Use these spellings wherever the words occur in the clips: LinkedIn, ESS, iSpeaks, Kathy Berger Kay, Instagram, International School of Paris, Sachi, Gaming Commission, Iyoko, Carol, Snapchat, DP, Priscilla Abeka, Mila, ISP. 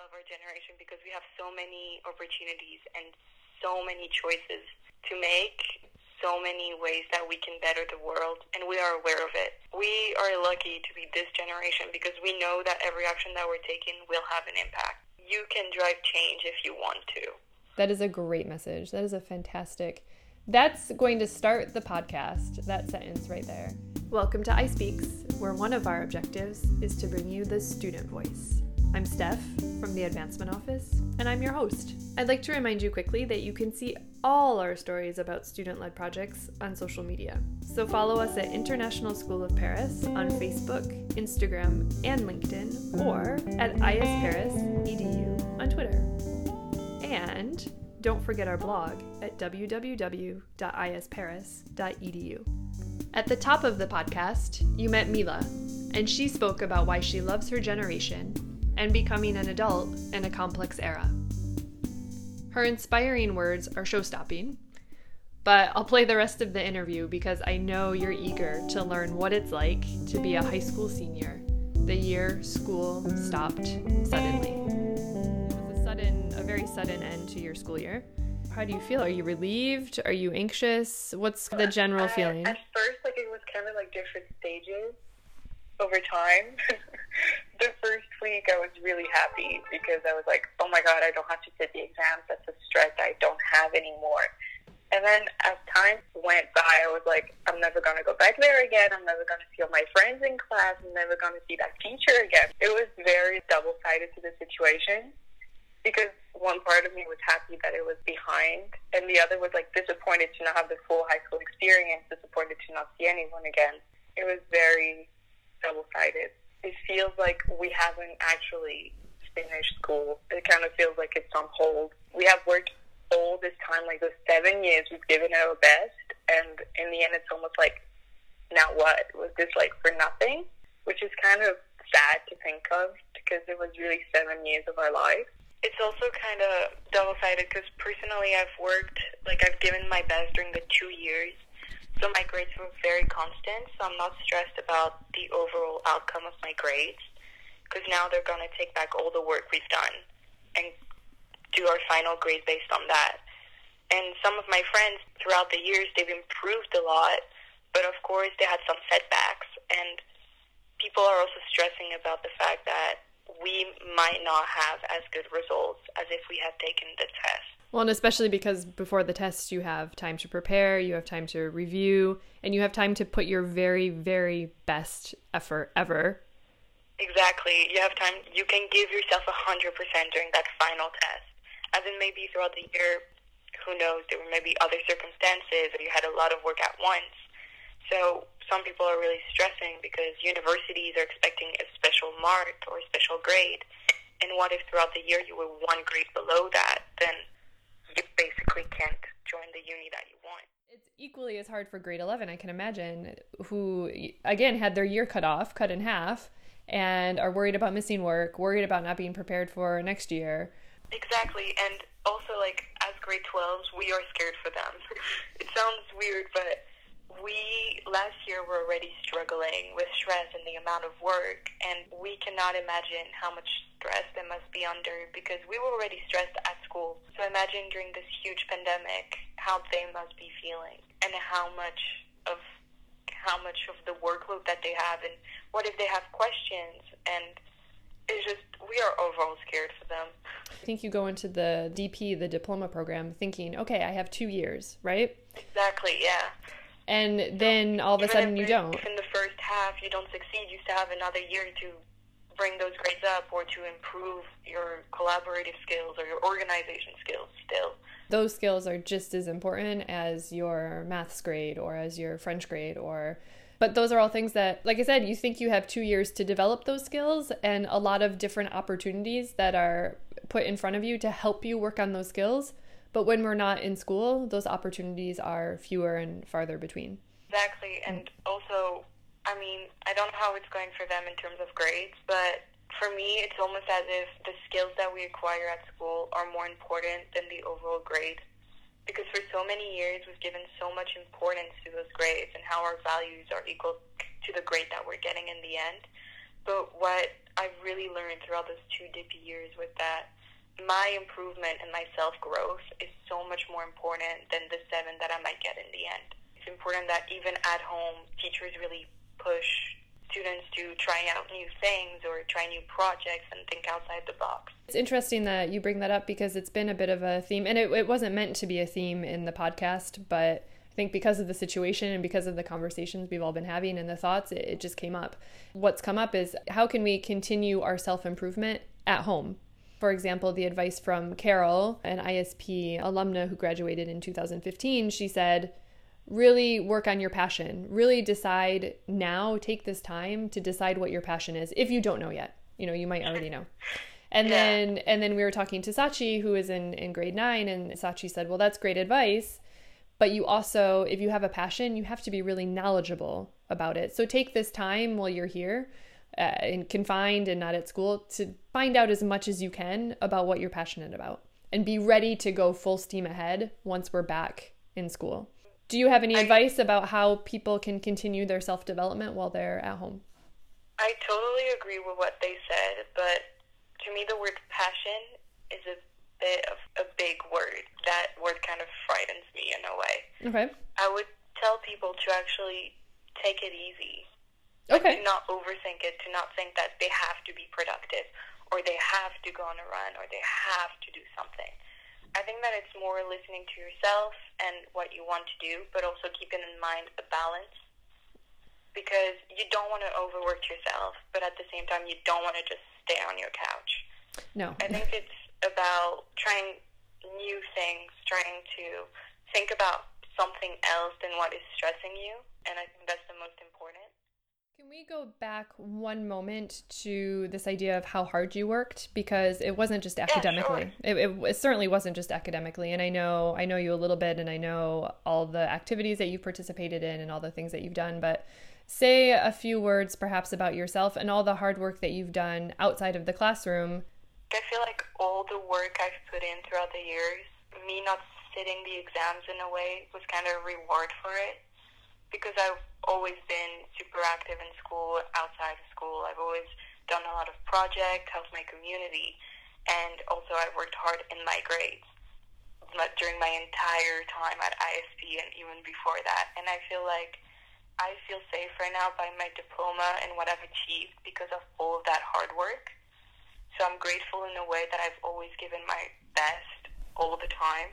love our generation because we have so many opportunities and so many choices to make, so many ways that we can better the world, and we are aware of it. We are lucky to be this generation because we know that every action that we're taking will have an impact. You can drive change if you want to. That is a great message. That is a fantastic... That's going to start the podcast, that sentence right there. Welcome to iSpeaks, where one of our objectives is to bring you the student voice. I'm Steph from the Advancement Office, and I'm your host. I'd like to remind you quickly that you can see all our stories about student-led projects on social media. So follow us at International School of Paris on Facebook, Instagram, and LinkedIn, or at isparis.edu on Twitter. And don't forget our blog at www.isparis.edu. At the top of the podcast, you met Mila, and she spoke about why she loves her generation and becoming an adult in a complex era. Her inspiring words are show-stopping, but I'll play the rest of the interview because I know you're eager to learn what it's like to be a high school senior the year school stopped suddenly. It was a very sudden end to your school year. How do you feel? Are you relieved? Are you anxious? What's the general feeling? At first, it was kind of different stages over time. The first week I was really happy because I was like, oh my God, I don't have to sit the exams. That's a stress I don't have anymore. And then as time went by, I was like, I'm never going to go back there again. I'm never going to see all my friends in class. I'm never going to see that teacher again. It was very double-sided to the situation because one part of me was happy that it was behind and the other was disappointed to not have the full high school experience, disappointed to not see anyone again. It was very double-sided. It feels like we haven't actually finished school. It kind of feels like it's on hold. We have worked all this time, those 7 years, we've given it our best, and in the end it's almost now what? Was this for nothing? Which is kind of sad to think of because it was really 7 years of our life. It's also kind of double-sided because personally I've worked, I've given my best during the 2 years. So my grades were very constant, so I'm not stressed about the overall outcome of my grades because now they're going to take back all the work we've done and do our final grade based on that. And some of my friends throughout the years, they've improved a lot, but of course they had some setbacks. And people are also stressing about the fact that we might not have as good results as if we had taken the test. Well, and especially because before the test, you have time to prepare, you have time to review, and you have time to put your very, very best effort ever. Exactly. You have time. You can give yourself 100% during that final test. As in maybe throughout the year, who knows, there were maybe other circumstances, or you had a lot of work at once. So some people are really stressing because universities are expecting a special mark or a special grade. And what if throughout the year you were one grade below that? Then you basically can't join the uni that you want. It's equally as hard for grade 11, I can imagine, who, again, had their year cut in half, and are worried about missing work, worried about not being prepared for next year. Exactly. And also, as grade 12s, we are scared for them. It sounds weird, but we, last year, were already struggling with stress and the amount of work, and we cannot imagine how much stress they must be under because we were already stressed at school. So imagine during this huge pandemic how they must be feeling and how much of the workload that they have, and what if they have questions, and it's just, we are overall scared for them. I think you go into the DP, the diploma program, thinking, okay, I have 2 years, right? Exactly, yeah. And then all of a sudden you don't. If in the first half you don't succeed, you still have another year to bring those grades up or to improve your collaborative skills or your organization skills still. Those skills are just as important as your maths grade or as your French grade or... But those are all things that, like I said, you think you have 2 years to develop those skills, and a lot of different opportunities that are put in front of you to help you work on those skills. But when we're not in school, those opportunities are fewer and farther between. Exactly. And also, I don't know how it's going for them in terms of grades, but for me, it's almost as if the skills that we acquire at school are more important than the overall grade. Because for so many years, we've given so much importance to those grades and how our values are equal to the grade that we're getting in the end. But what I've really learned throughout those two dip years with that my improvement and my self-growth is so much more important than the 7 that I might get in the end. It's important that even at home, teachers really push students to try out new things or try new projects and think outside the box. It's interesting that you bring that up because it's been a bit of a theme, and it wasn't meant to be a theme in the podcast, but I think because of the situation and because of the conversations we've all been having and the thoughts, it just came up. What's come up is how can we continue our self-improvement at home? For example, the advice from Carol, an ISP alumna who graduated in 2015, she said, really work on your passion. Really decide now, take this time to decide what your passion is. If you don't know yet, you know, you might already know. And yeah. then we were talking to Sachi, who is in grade 9, and Sachi said, well, that's great advice. But you also, if you have a passion, you have to be really knowledgeable about it. So take this time while you're here and confined and not at school to find out as much as you can about what you're passionate about and be ready to go full steam ahead once we're back in school. Do you have any advice about how people can continue their self-development while they're at home? I totally agree with what they said, but to me the word passion is a bit of a big word. That word kind of frightens me in a way. Okay. I would tell people to actually take it easy. Okay. Like, to not overthink it, to not think that they have to be productive or they have to go on a run or they have to do something. I think that it's more listening to yourself and what you want to do, but also keeping in mind the balance, because you don't want to overwork yourself, but at the same time you don't want to just stay on your couch. No. I think it's about trying new things, trying to think about something else than what is stressing you, and I think that's the most important. Can we go back one moment to this idea of how hard you worked, because it wasn't just academically. Yeah, sure. It certainly wasn't just academically, and I know you a little bit, and I know all the activities that you've participated in and all the things that you've done, but say a few words perhaps about yourself and all the hard work that you've done outside of the classroom. I feel like all the work I've put in throughout the years, me not sitting the exams in a way, was kind of a reward for it, because I've always been super active in school, outside of school. I've always done a lot of projects, helped my community, and also I've worked hard in my grades during my entire time at ISP and even before that. And I feel like I feel safe right now by my diploma and what I've achieved because of all of that hard work. So I'm grateful in a way that I've always given my best all the time,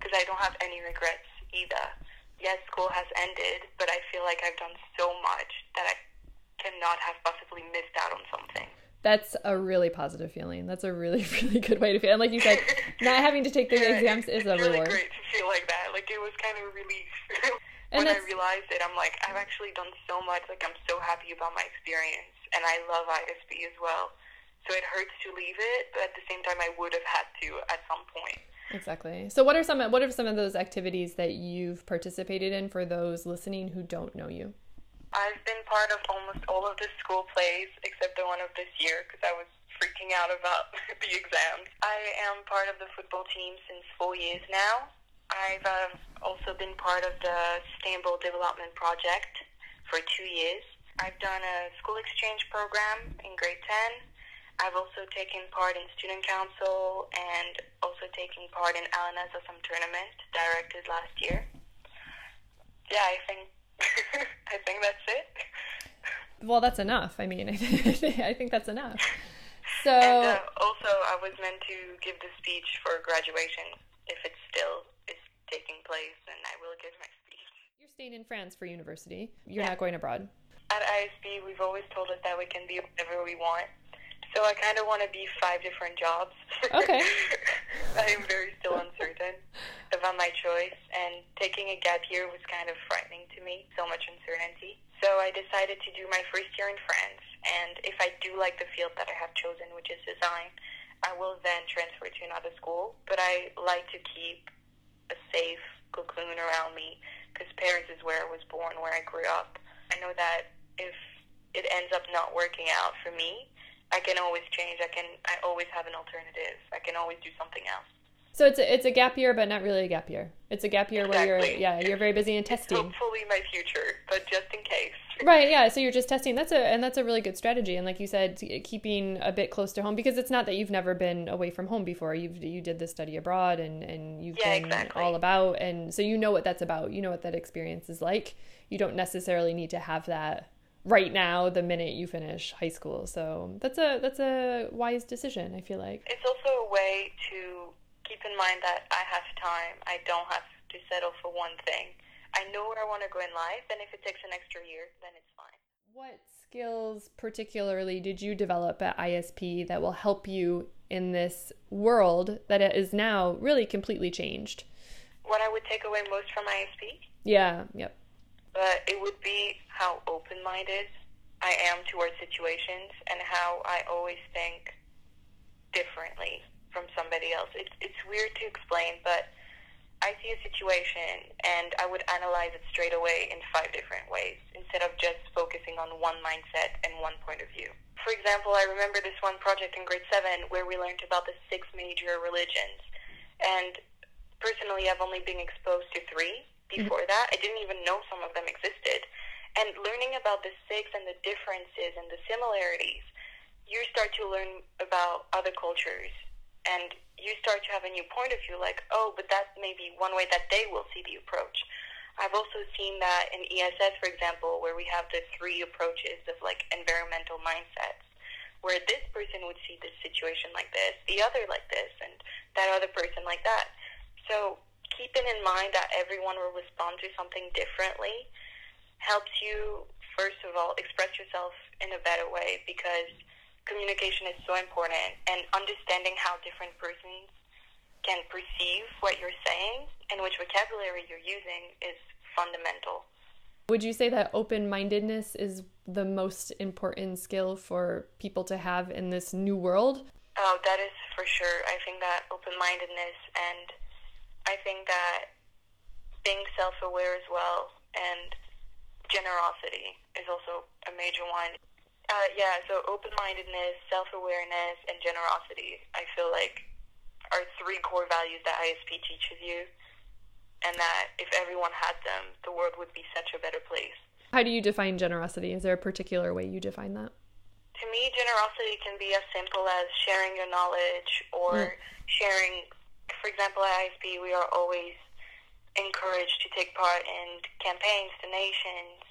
because I don't have any regrets either. Yes, school has ended, but I feel like I've done so much that I cannot have possibly missed out on something. That's a really positive feeling. That's a really, really good way to feel. And like you said, not having to take the exams is a reward. It's really great to feel like that. Like, it was kind of a relief. When I realized it, I'm like, I've actually done so much. Like, I'm so happy about my experience, and I love ISP as well. So it hurts to leave it, but at the same time, I would have had to at some point. Exactly. So what are some of those activities that you've participated in for those listening who don't know you? I've been part of almost all of the school plays, except the one of this year, because I was freaking out about the exams. I am part of the football team since 4 years now. I've also been part of the Sustainable Development Project for 2 years. I've done a school exchange program in grade 10. I've also taken part in student council and also taking part in Elena's Awesome Tournament directed last year. Yeah, I think I think that's it. Well, that's enough. I mean, I think that's enough. So and, also, I was meant to give the speech for graduation, if it still is taking place, and I will give my speech. You're staying in France for university. You're not going abroad. At ISP, we've always told us that we can be whatever we want. So I kind of want to be 5 different jobs. Okay. I am very still uncertain about my choice, and taking a gap year was kind of frightening to me, so much uncertainty. So I decided to do my first year in France, and if I do like the field that I have chosen, which is design, I will then transfer to another school. But I like to keep a safe cocoon around me, because Paris is where I was born, where I grew up. I know that if it ends up not working out for me, I can always change. I always have an alternative. I can always do something else. So it's a gap year, but not really a gap year. It's a gap year where you're very busy and testing. It's hopefully my future, but just in case. Right, yeah. So you're just testing. That's a really good strategy. And like you said, keeping a bit close to home, because it's not that you've never been away from home before. You did this study abroad, and you've been all about, and so you know what that's about. You know what that experience is like. You don't necessarily need to have that right now, the minute you finish high school. So that's a wise decision, I feel like. It's also a way to keep in mind that I have time. I don't have to settle for one thing. I know where I want to go in life, and if it takes an extra year, then it's fine. What skills particularly did you develop at ISP that will help you in this world that is now really completely changed? What I would take away most from ISP? Yeah, yep. But it would be how open-minded I am towards situations and how I always think differently from somebody else. It's weird to explain, but I see a situation and I would analyze it straight away in 5 different ways instead of just focusing on one mindset and one point of view. For example, I remember this one project in grade 7 where we learned about the 6 major religions. And personally, I've only been exposed to 3 before that. I didn't even know some of them existed. And learning about the 6 and the differences and the similarities, you start to learn about other cultures. And you start to have a new point of view, like, oh, but that may be one way that they will see the approach. I've also seen that in ESS, for example, where we have the 3 approaches of, like, environmental mindsets, where this person would see this situation like this, the other like this, and that other person like that. So keeping in mind that everyone will respond to something differently helps you, first of all, express yourself in a better way, because communication is so important, and understanding how different persons can perceive what you're saying and which vocabulary you're using is fundamental. Would you say that open-mindedness is the most important skill for people to have in this new world? Oh, that is for sure. I think that open-mindedness, and I think that being self-aware as well, and generosity is also a major one. So open-mindedness, self-awareness, and generosity, I feel like, are 3 core values that ISP teaches you, and that if everyone had them, the world would be such a better place. How do you define generosity? Is there a particular way you define that? To me, generosity can be as simple as sharing your knowledge or sharing, for example, at ISP, we are always encouraged to take part in campaigns, donations,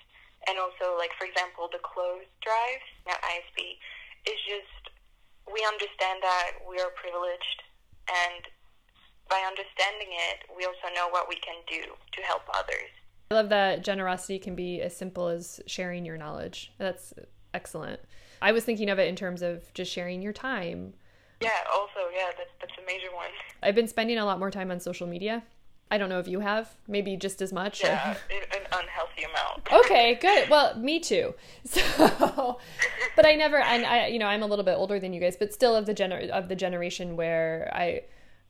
and also, like, for example, the clothes drives at ISP is just, we understand that we are privileged, and by understanding it, we also know what we can do to help others. I love that generosity can be as simple as sharing your knowledge. That's excellent. I was thinking of it in terms of just sharing your time. Yeah, also, yeah, that's a major one. I've been spending a lot more time on social media. I don't know if you have, maybe just as much. Yeah, an unhealthy amount. Okay, good. Well, me too. So, but I never, and I, you know, I'm a little bit older than you guys, but still of the generation where I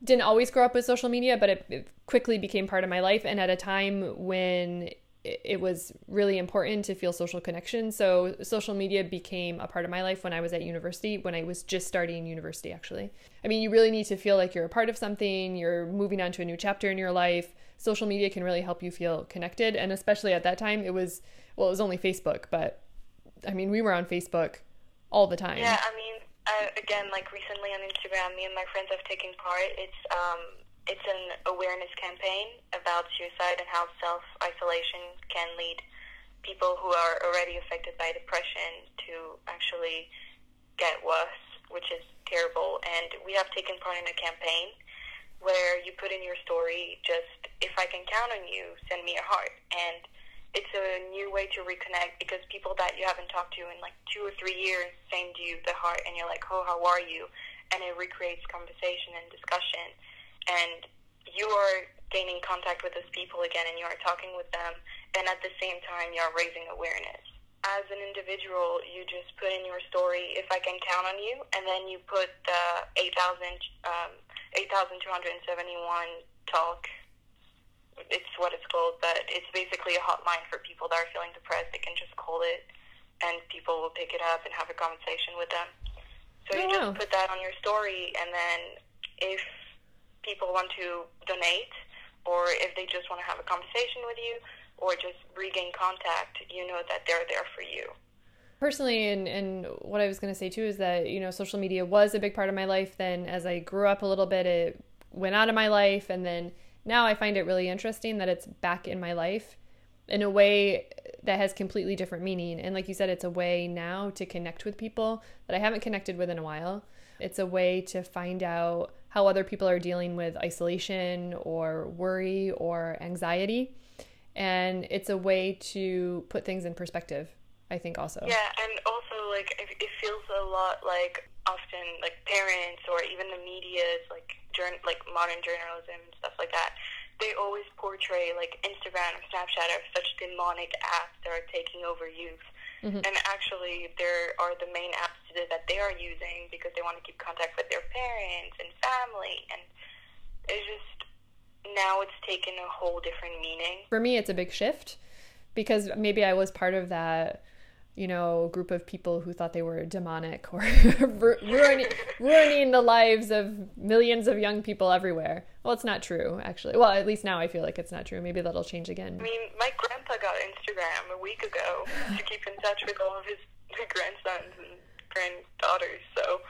didn't always grow up with social media, but it quickly became part of my life, and at a time when it was really important to feel social connection. So social media became a part of my life when I was at university, when I was just starting university, actually. I mean, you really need to feel like you're a part of something, you're moving on to a new chapter in your life. Social media can really help you feel connected. And especially at that time, it was only Facebook, but I mean, we were on Facebook all the time. Yeah, I mean, again, like recently on Instagram, me and my friends have taken part. It's an awareness campaign about suicide and how self-isolation can lead people who are already affected by depression to actually get worse, which is terrible. And we have taken part in a campaign where you put in your story, just, if I can count on you, send me a heart. And it's a new way to reconnect, because people that you haven't talked to in like 2 or 3 years send you the heart and you're like, oh, how are you? And it recreates conversation and discussion. And you are gaining contact with those people again, and you are talking with them, and at the same time, you are raising awareness. As an individual, you just put in your story, if I can count on you, and then you put the 8,271 talk. It's what it's called, but it's basically a hotline for people that are feeling depressed. They can just call it, and people will pick it up and have a conversation with them. So you just put that on your story, and then if people want to donate, or if they just want to have a conversation with you, or just regain contact, you know that they're there for you. Personally, and what I was going to say too is that, you know, social media was a big part of my life. Then as I grew up a little bit, it went out of my life. And then now I find it really interesting that it's back in my life in a way that has completely different meaning. And like you said, it's a way now to connect with people that I haven't connected with in a while. It's a way to find out how other people are dealing with isolation or worry or anxiety. And it's a way to put things in perspective, I think also. Yeah, and also, like, it feels a lot like often, like, parents or even the media, like modern journalism and stuff like that, they always portray, like, Instagram and Snapchat are such demonic apps that are taking over youth. Mm-hmm. And actually, there are the main apps that they are using because they want to keep contact with their parents and family. And it's just, now it's taken a whole different meaning. For me, it's a big shift because maybe I was part of that, you know, group of people who thought they were demonic or ruining the lives of millions of young people everywhere. Well, it's not true, actually. Well, at least now I feel like it's not true. Maybe that'll change again. I mean, my grandpa got Instagram a week ago to keep in touch with all of his grandsons and granddaughters, so...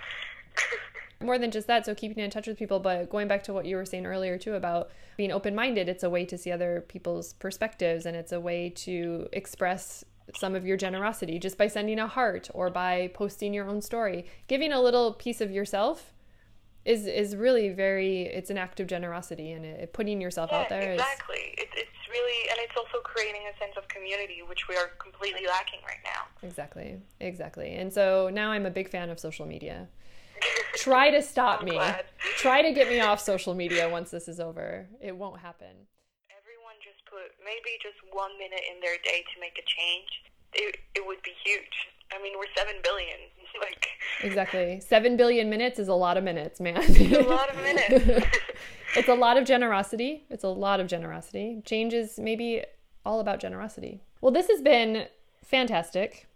More than just that, so keeping in touch with people, but going back to what you were saying earlier too about being open-minded, it's a way to see other people's perspectives, and it's a way to express some of your generosity just by sending a heart or by posting your own story. Giving a little piece of yourself is really very, it's an act of generosity, and putting yourself out there. Exactly. It's really, and it's also creating a sense of community, which we are completely lacking right now. Exactly. And so now I'm a big fan of social media. Try to stop me. Try to get me off social media once this is over. It won't happen. Everyone just put maybe just 1 minute in their day to make a change. It would be huge. I mean, we're 7 billion. Like, exactly. 7 billion minutes is a lot of minutes, man. It's a lot of minutes. It's a lot of generosity. Change is maybe all about generosity. Well, this has been fantastic.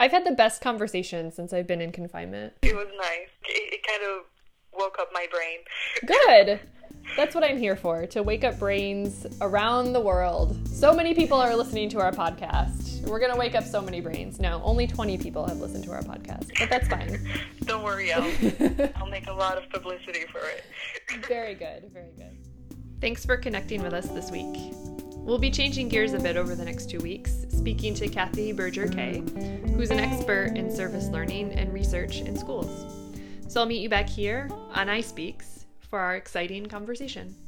I've had the best conversation since I've been in confinement. It was nice. It kind of woke up my brain. Good. That's what I'm here for, to wake up brains around the world. So many people are listening to our podcast. We're going to wake up so many brains. No, only 20 people have listened to our podcast, but that's fine. Don't worry, I'll make a lot of publicity for it. Very good. Thanks for connecting with us this week. We'll be changing gears a bit over the next 2 weeks, speaking to Kathy Berger Kay, who's an expert in service learning and research in schools. So I'll meet you back here on iSpeaks for our exciting conversation.